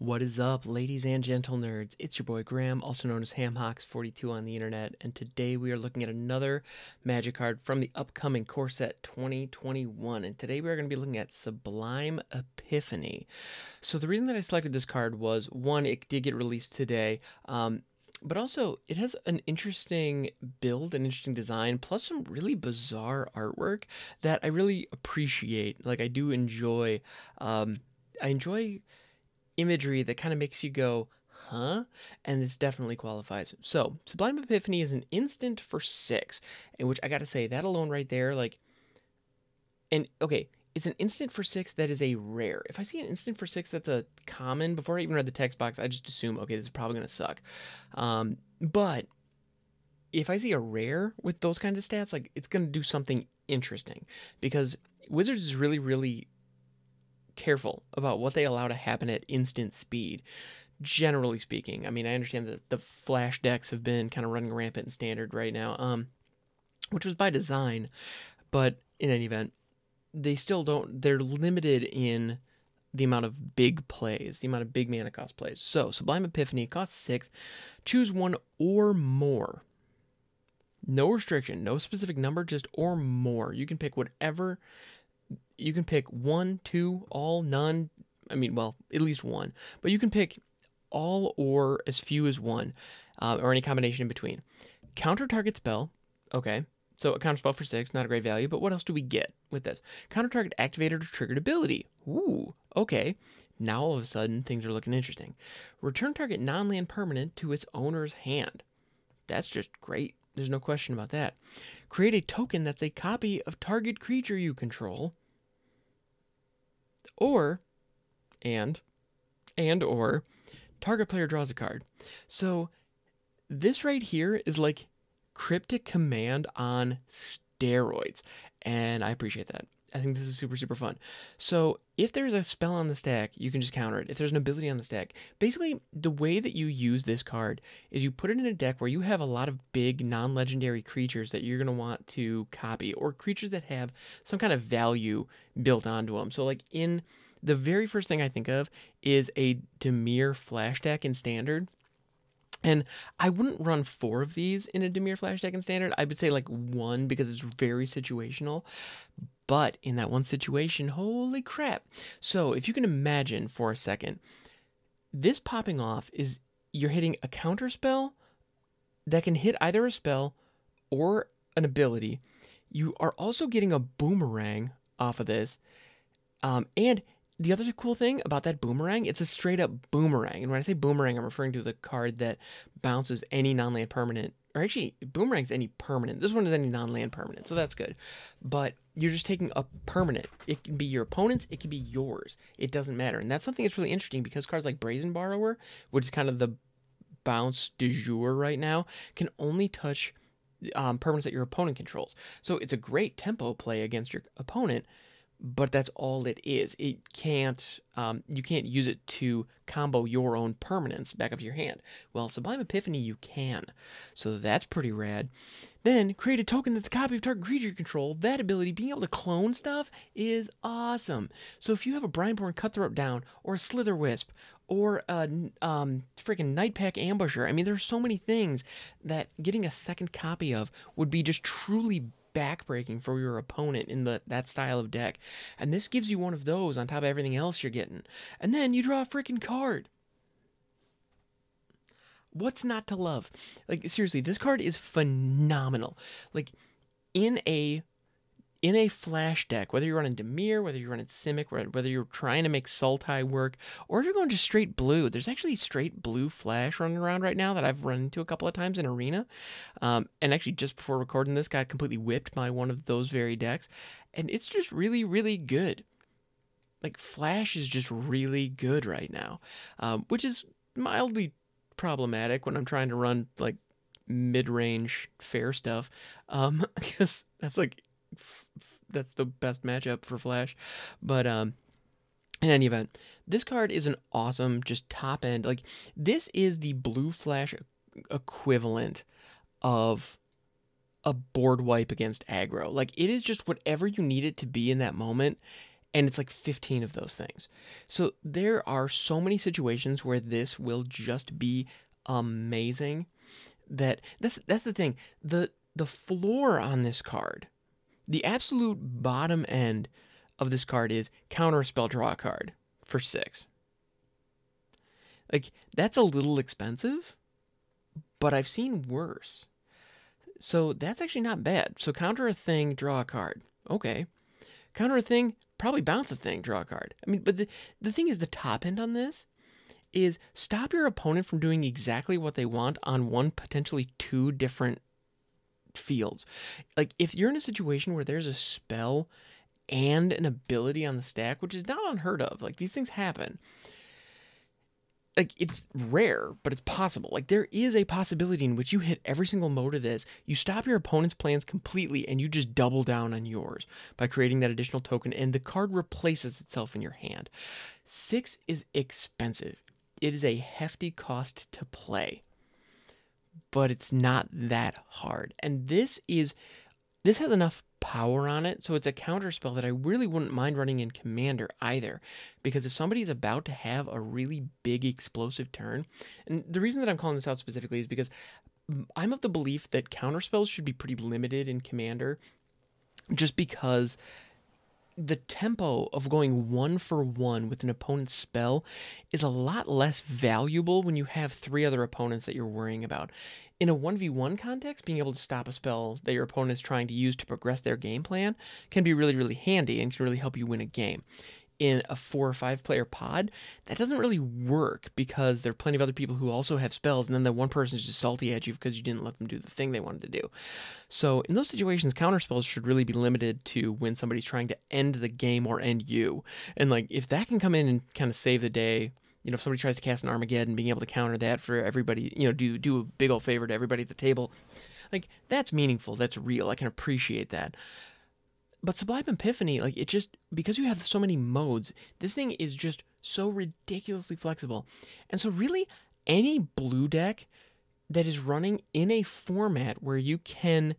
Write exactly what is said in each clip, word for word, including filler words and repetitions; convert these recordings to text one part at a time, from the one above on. What is up, ladies and gentle nerds? It's your boy Graham, also known as ham hocks forty-two on the internet, and today we are looking at another magic card from the upcoming Core Set twenty twenty-one, and today we are going to be looking at Sublime Epiphany. So the reason that I selected this card was, one, it did get released today, um, but also it has an interesting build, an interesting design, plus some really bizarre artwork that I really appreciate. Like, I do enjoy, um, I enjoy... imagery that kind of makes you go, huh? And this definitely qualifies. So Sublime Epiphany is an instant for six, in which I gotta say, that alone right there, like, and okay, it's an instant for six that is a rare. If I see an instant for six that's a common, before I even read the text box, I just assume, okay, this is probably gonna suck. Um, but if I see a rare with those kinds of stats, like, it's gonna do something interesting, because Wizards is really, really careful about what they allow to happen at instant speed, generally speaking. I mean, I understand that the flash decks have been kind of running rampant in standard right now, um, which was by design, but in any event, they still don't, they're limited in the amount of big plays, the amount of big mana cost plays. So Sublime Epiphany costs six, choose one or more. No restriction, no specific number, just or more. You can pick whatever. You can pick one, two, all, none. I mean, well, at least one. But you can pick all or as few as one, uh, or any combination in between. Counter target spell. Okay, so a counter spell for six, not a great value. But what else do we get with this? Counter target activated or triggered ability. Ooh, okay. Now all of a sudden things are looking interesting. Return target non-land permanent to its owner's hand. That's just great. There's no question about that. Create a token that's a copy of target creature you control. Or, and, and or, target player draws a card. So this right here is like Cryptic Command on steroids. And I appreciate that. I think this is super, super fun. So if there's a spell on the stack, you can just counter it. If there's an ability on the stack, basically the way that you use this card is you put it in a deck where you have a lot of big non-legendary creatures that you're going to want to copy, or creatures that have some kind of value built onto them. So like, in the very first thing I think of is a Dimir Flash deck in standard. And I wouldn't run four of these in a Dimir Flash deck in standard. I would say like one, because it's very situational. But in that one situation, holy crap. So if you can imagine for a second, this popping off is you're hitting a counter spell that can hit either a spell or an ability. You are also getting a boomerang off of this. Um, and the other cool thing about that boomerang, it's a straight up boomerang. And when I say boomerang, I'm referring to the card that bounces any non-land permanent, or actually boomerang's any permanent. This one is any non-land permanent, so that's good. But you're just taking a permanent. It can be your opponent's, it can be yours. It doesn't matter. And that's something that's really interesting, because cards like Brazen Borrower, which is kind of the bounce du jour right now, can only touch um, permanents that your opponent controls. So it's a great tempo play against your opponent, but that's all it is. It can't, um, you can't use it to combo your own permanents back up to your hand. Well, Sublime Epiphany, you can. So that's pretty rad. Then create a token that's a copy of target creature control. That ability, being able to clone stuff, is awesome. So if you have a Brineborn Cutthroat down, or a Slither Wisp, or a um, freaking Nightpack Ambusher, I mean, there's so many things that getting a second copy of would be just truly backbreaking for your opponent in the that style of deck. And this gives you one of those on top of everything else you're getting. And then you draw a freaking card. What's not to love? Like, seriously, this card is phenomenal. Like, in a in a flash deck, whether you're running Dimir, whether you're running Simic, whether you're trying to make Sultai work, or if you're going just straight blue, there's actually straight blue flash running around right now that I've run into a couple of times in Arena. Um, and actually, just before recording this, got completely whipped by one of those very decks. And it's just really, really good. Like, flash is just really good right now, um, which is mildly problematic when I'm trying to run, like, mid-range fair stuff. Um, because that's, like... that's the best matchup for flash. But um in any event, this card is an awesome, just top end. Like, this is the blue flash equivalent of a board wipe against aggro. Like, it is just whatever you need it to be in that moment, and it's like fifteen of those things. So there are so many situations where this will just be amazing. That that's that's the thing. The the floor on this card, the absolute bottom end of this card is counter spell draw card for six. Like, that's a little expensive, but I've seen worse. So that's actually not bad. So counter a thing, draw a card. Okay. Counter a thing, probably bounce a thing, draw a card. I mean, but the, the thing is, the top end on this is stop your opponent from doing exactly what they want on one, potentially two different fields. Like, if you're in a situation where there's a spell and an ability on the stack, which is not unheard of, like, these things happen. Like, it's rare, but it's possible. Like, there is a possibility in which you hit every single mode of this, you stop your opponent's plans completely, and you just double down on yours by creating that additional token, and the card replaces itself in your hand. Six is expensive. It is a hefty cost to play, but it's not that hard. And this is, this has enough power on it, so it's a counter spell that I really wouldn't mind running in Commander either, because if somebody's about to have a really big explosive turn, and the reason that I'm calling this out specifically is because I'm of the belief that counter spells should be pretty limited in Commander, just because the tempo of going one for one with an opponent's spell is a lot less valuable when you have three other opponents that you're worrying about. In a one v one context, being able to stop a spell that your opponent is trying to use to progress their game plan can be really, really handy and can really help you win a game. In a four or five player pod, that doesn't really work because there are plenty of other people who also have spells, and then that one person is just salty at you because you didn't let them do the thing they wanted to do. So in those situations, counter spells should really be limited to when somebody's trying to end the game or end you. And like, if that can come in and kind of save the day, you know, if somebody tries to cast an Armageddon, being able to counter that for everybody, you know, do do a big old favor to everybody at the table, like, that's meaningful, that's real, I can appreciate that. But Sublime Epiphany, like, it just, because you have so many modes, this thing is just so ridiculously flexible. And so really, any blue deck that is running in a format where you can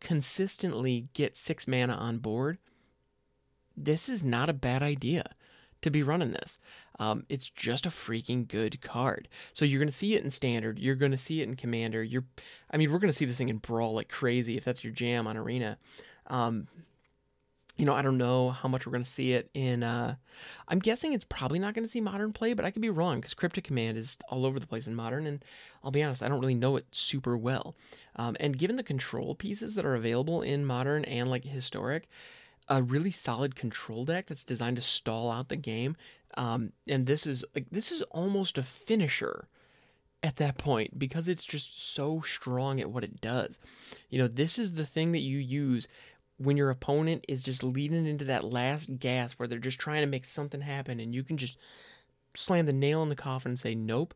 consistently get six mana on board, this is not a bad idea to be running this. Um, it's just a freaking good card. So you're going to see it in Standard, you're going to see it in Commander, you're, I mean, we're going to see this thing in Brawl like crazy, if that's your jam on Arena. Um, you know, I don't know how much we're going to see it in, uh, I'm guessing it's probably not going to see Modern play, but I could be wrong, because Cryptic Command is all over the place in Modern, and I'll be honest, I don't really know it super well. Um, and given the control pieces that are available in Modern and, like, Historic, a really solid control deck that's designed to stall out the game. Um, and this is like, this is almost a finisher at that point, because it's just so strong at what it does. You know, this is the thing that you use when your opponent is just leading into that last gasp where they're just trying to make something happen, and you can just slam the nail in the coffin and say, nope,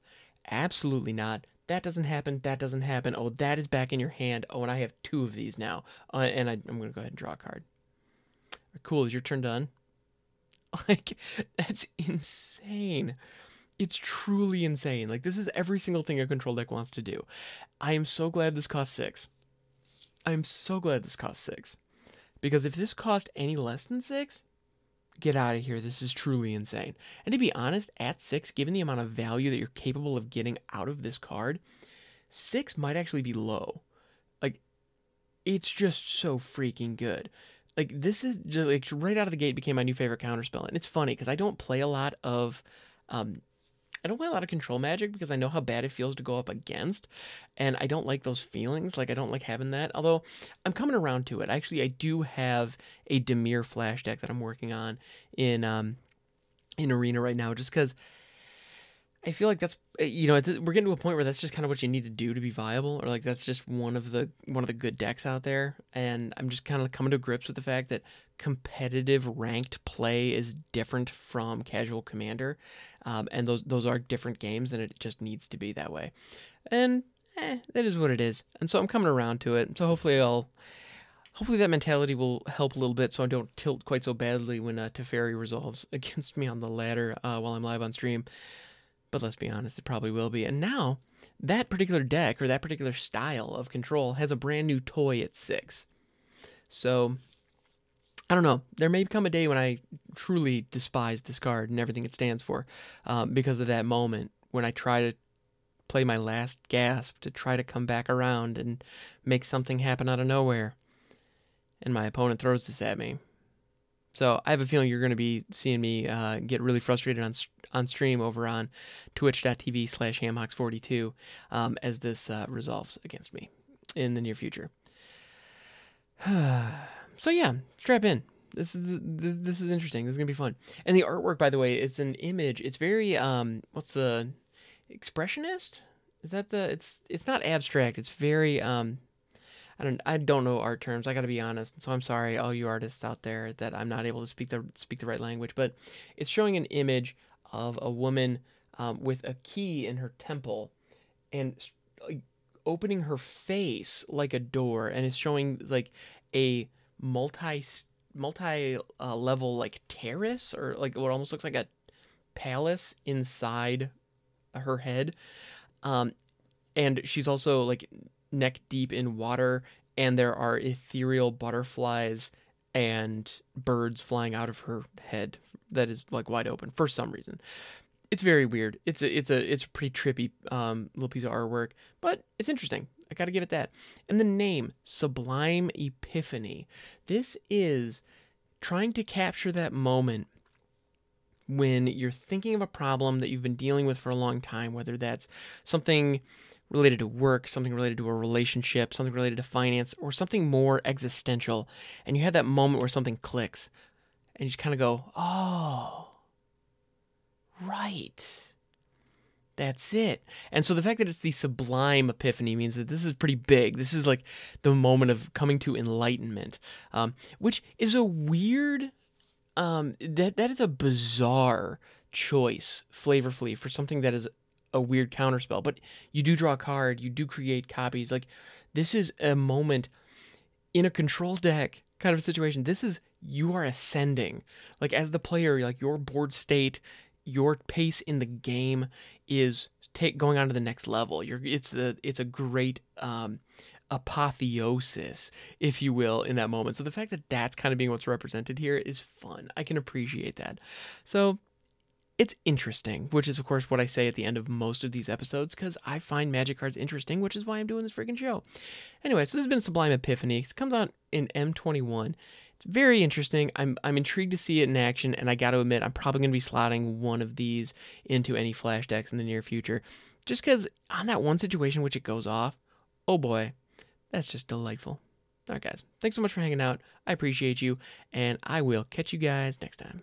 absolutely not. That doesn't happen. That doesn't happen. Oh, that is back in your hand. Oh, and I have two of these now. Uh, and I, I'm going to go ahead and draw a card. Cool, is your turn done? Like, that's insane. It's truly insane. Like, this is every single thing a control deck wants to do. I am so glad this cost six. I'm so glad this cost six. Because if this cost any less than six, get out of here. This is truly insane. And to be honest, at six, given the amount of value that you're capable of getting out of this card, six might actually be low. Like, it's just so freaking good. Like, this is just, like, right out of the gate became my new favorite counterspell. And it's funny because I don't play a lot of, um, I don't play a lot of control magic because I know how bad it feels to go up against. And I don't like those feelings. Like, I don't like having that. Although I'm coming around to it. Actually, I do have a Dimir Flash deck that I'm working on in, um, in Arena right now, just because I feel like that's, you know, we're getting to a point where that's just kind of what you need to do to be viable, or like that's just one of the one of the good decks out there. And I'm just kind of coming to grips with the fact that competitive ranked play is different from casual Commander, um, and those those are different games, and it just needs to be that way. And eh, that is what it is. And so I'm coming around to it. So hopefully I'll. Hopefully that mentality will help a little bit, so I don't tilt quite so badly when uh, Teferi resolves against me on the ladder uh, while I'm live on stream. But let's be honest, it probably will be. And now, that particular deck, or that particular style of control, has a brand new toy at six. So, I don't know. There may come a day when I truly despise this card and everything it stands for, um, because of that moment when I try to play my last gasp to try to come back around and make something happen out of nowhere, and my opponent throws this at me. So I have a feeling you're going to be seeing me uh, get really frustrated on on stream over on twitch dot t v slash ham hocks forty-two um, as this uh, resolves against me in the near future. So yeah, strap in. This is this is interesting. This is gonna be fun. And the artwork, by the way, it's an image. It's very um, what's the expressionist? Is that the? It's it's not abstract. It's very um, I don't I don't know art terms. I gotta be honest. So I'm sorry, all you artists out there, that I'm not able to speak the speak the right language. But it's showing an image of a woman um, with a key in her temple, and uh, opening her face like a door, and it's showing like a multi multi uh, level like terrace, or like what almost looks like a palace inside her head, um and she's also like neck deep in water, and there are ethereal butterflies and birds flying out of her head that is like wide open for some reason. It's very weird. It's a, it's a it's a pretty trippy um little piece of artwork, but it's interesting. I gotta give it that. And the name, Sublime Epiphany. This is trying to capture that moment when you're thinking of a problem that you've been dealing with for a long time, whether that's something related to work, something related to a relationship, something related to finance, or something more existential. And you have that moment where something clicks, and you just kind of go, oh, right. That's it. And so the fact that it's the Sublime Epiphany means that this is pretty big. This is like the moment of coming to enlightenment, um, which is a weird, um, that that is a bizarre choice flavorfully for something that is a weird counterspell. But you do draw a card, you do create copies. Like, this is a moment in a control deck kind of a situation. This is, you are ascending. Like, as the player, like your board state, your pace in the game is take going on to the next level. You're it's a it's a great um, apotheosis, if you will, in that moment. So the fact that that's kind of being what's represented here is fun. I can appreciate that. So it's interesting, which is of course what I say at the end of most of these episodes, because I find Magic cards interesting, which is why I'm doing this freaking show. Anyway, so this has been Sublime Epiphany. It comes out in M twenty-one. It's very interesting. I'm, I'm intrigued to see it in action, and I got to admit, I'm probably going to be slotting one of these into any flash decks in the near future, just because on that one situation which it goes off, oh boy, that's just delightful. All right, guys, thanks so much for hanging out. I appreciate you, and I will catch you guys next time.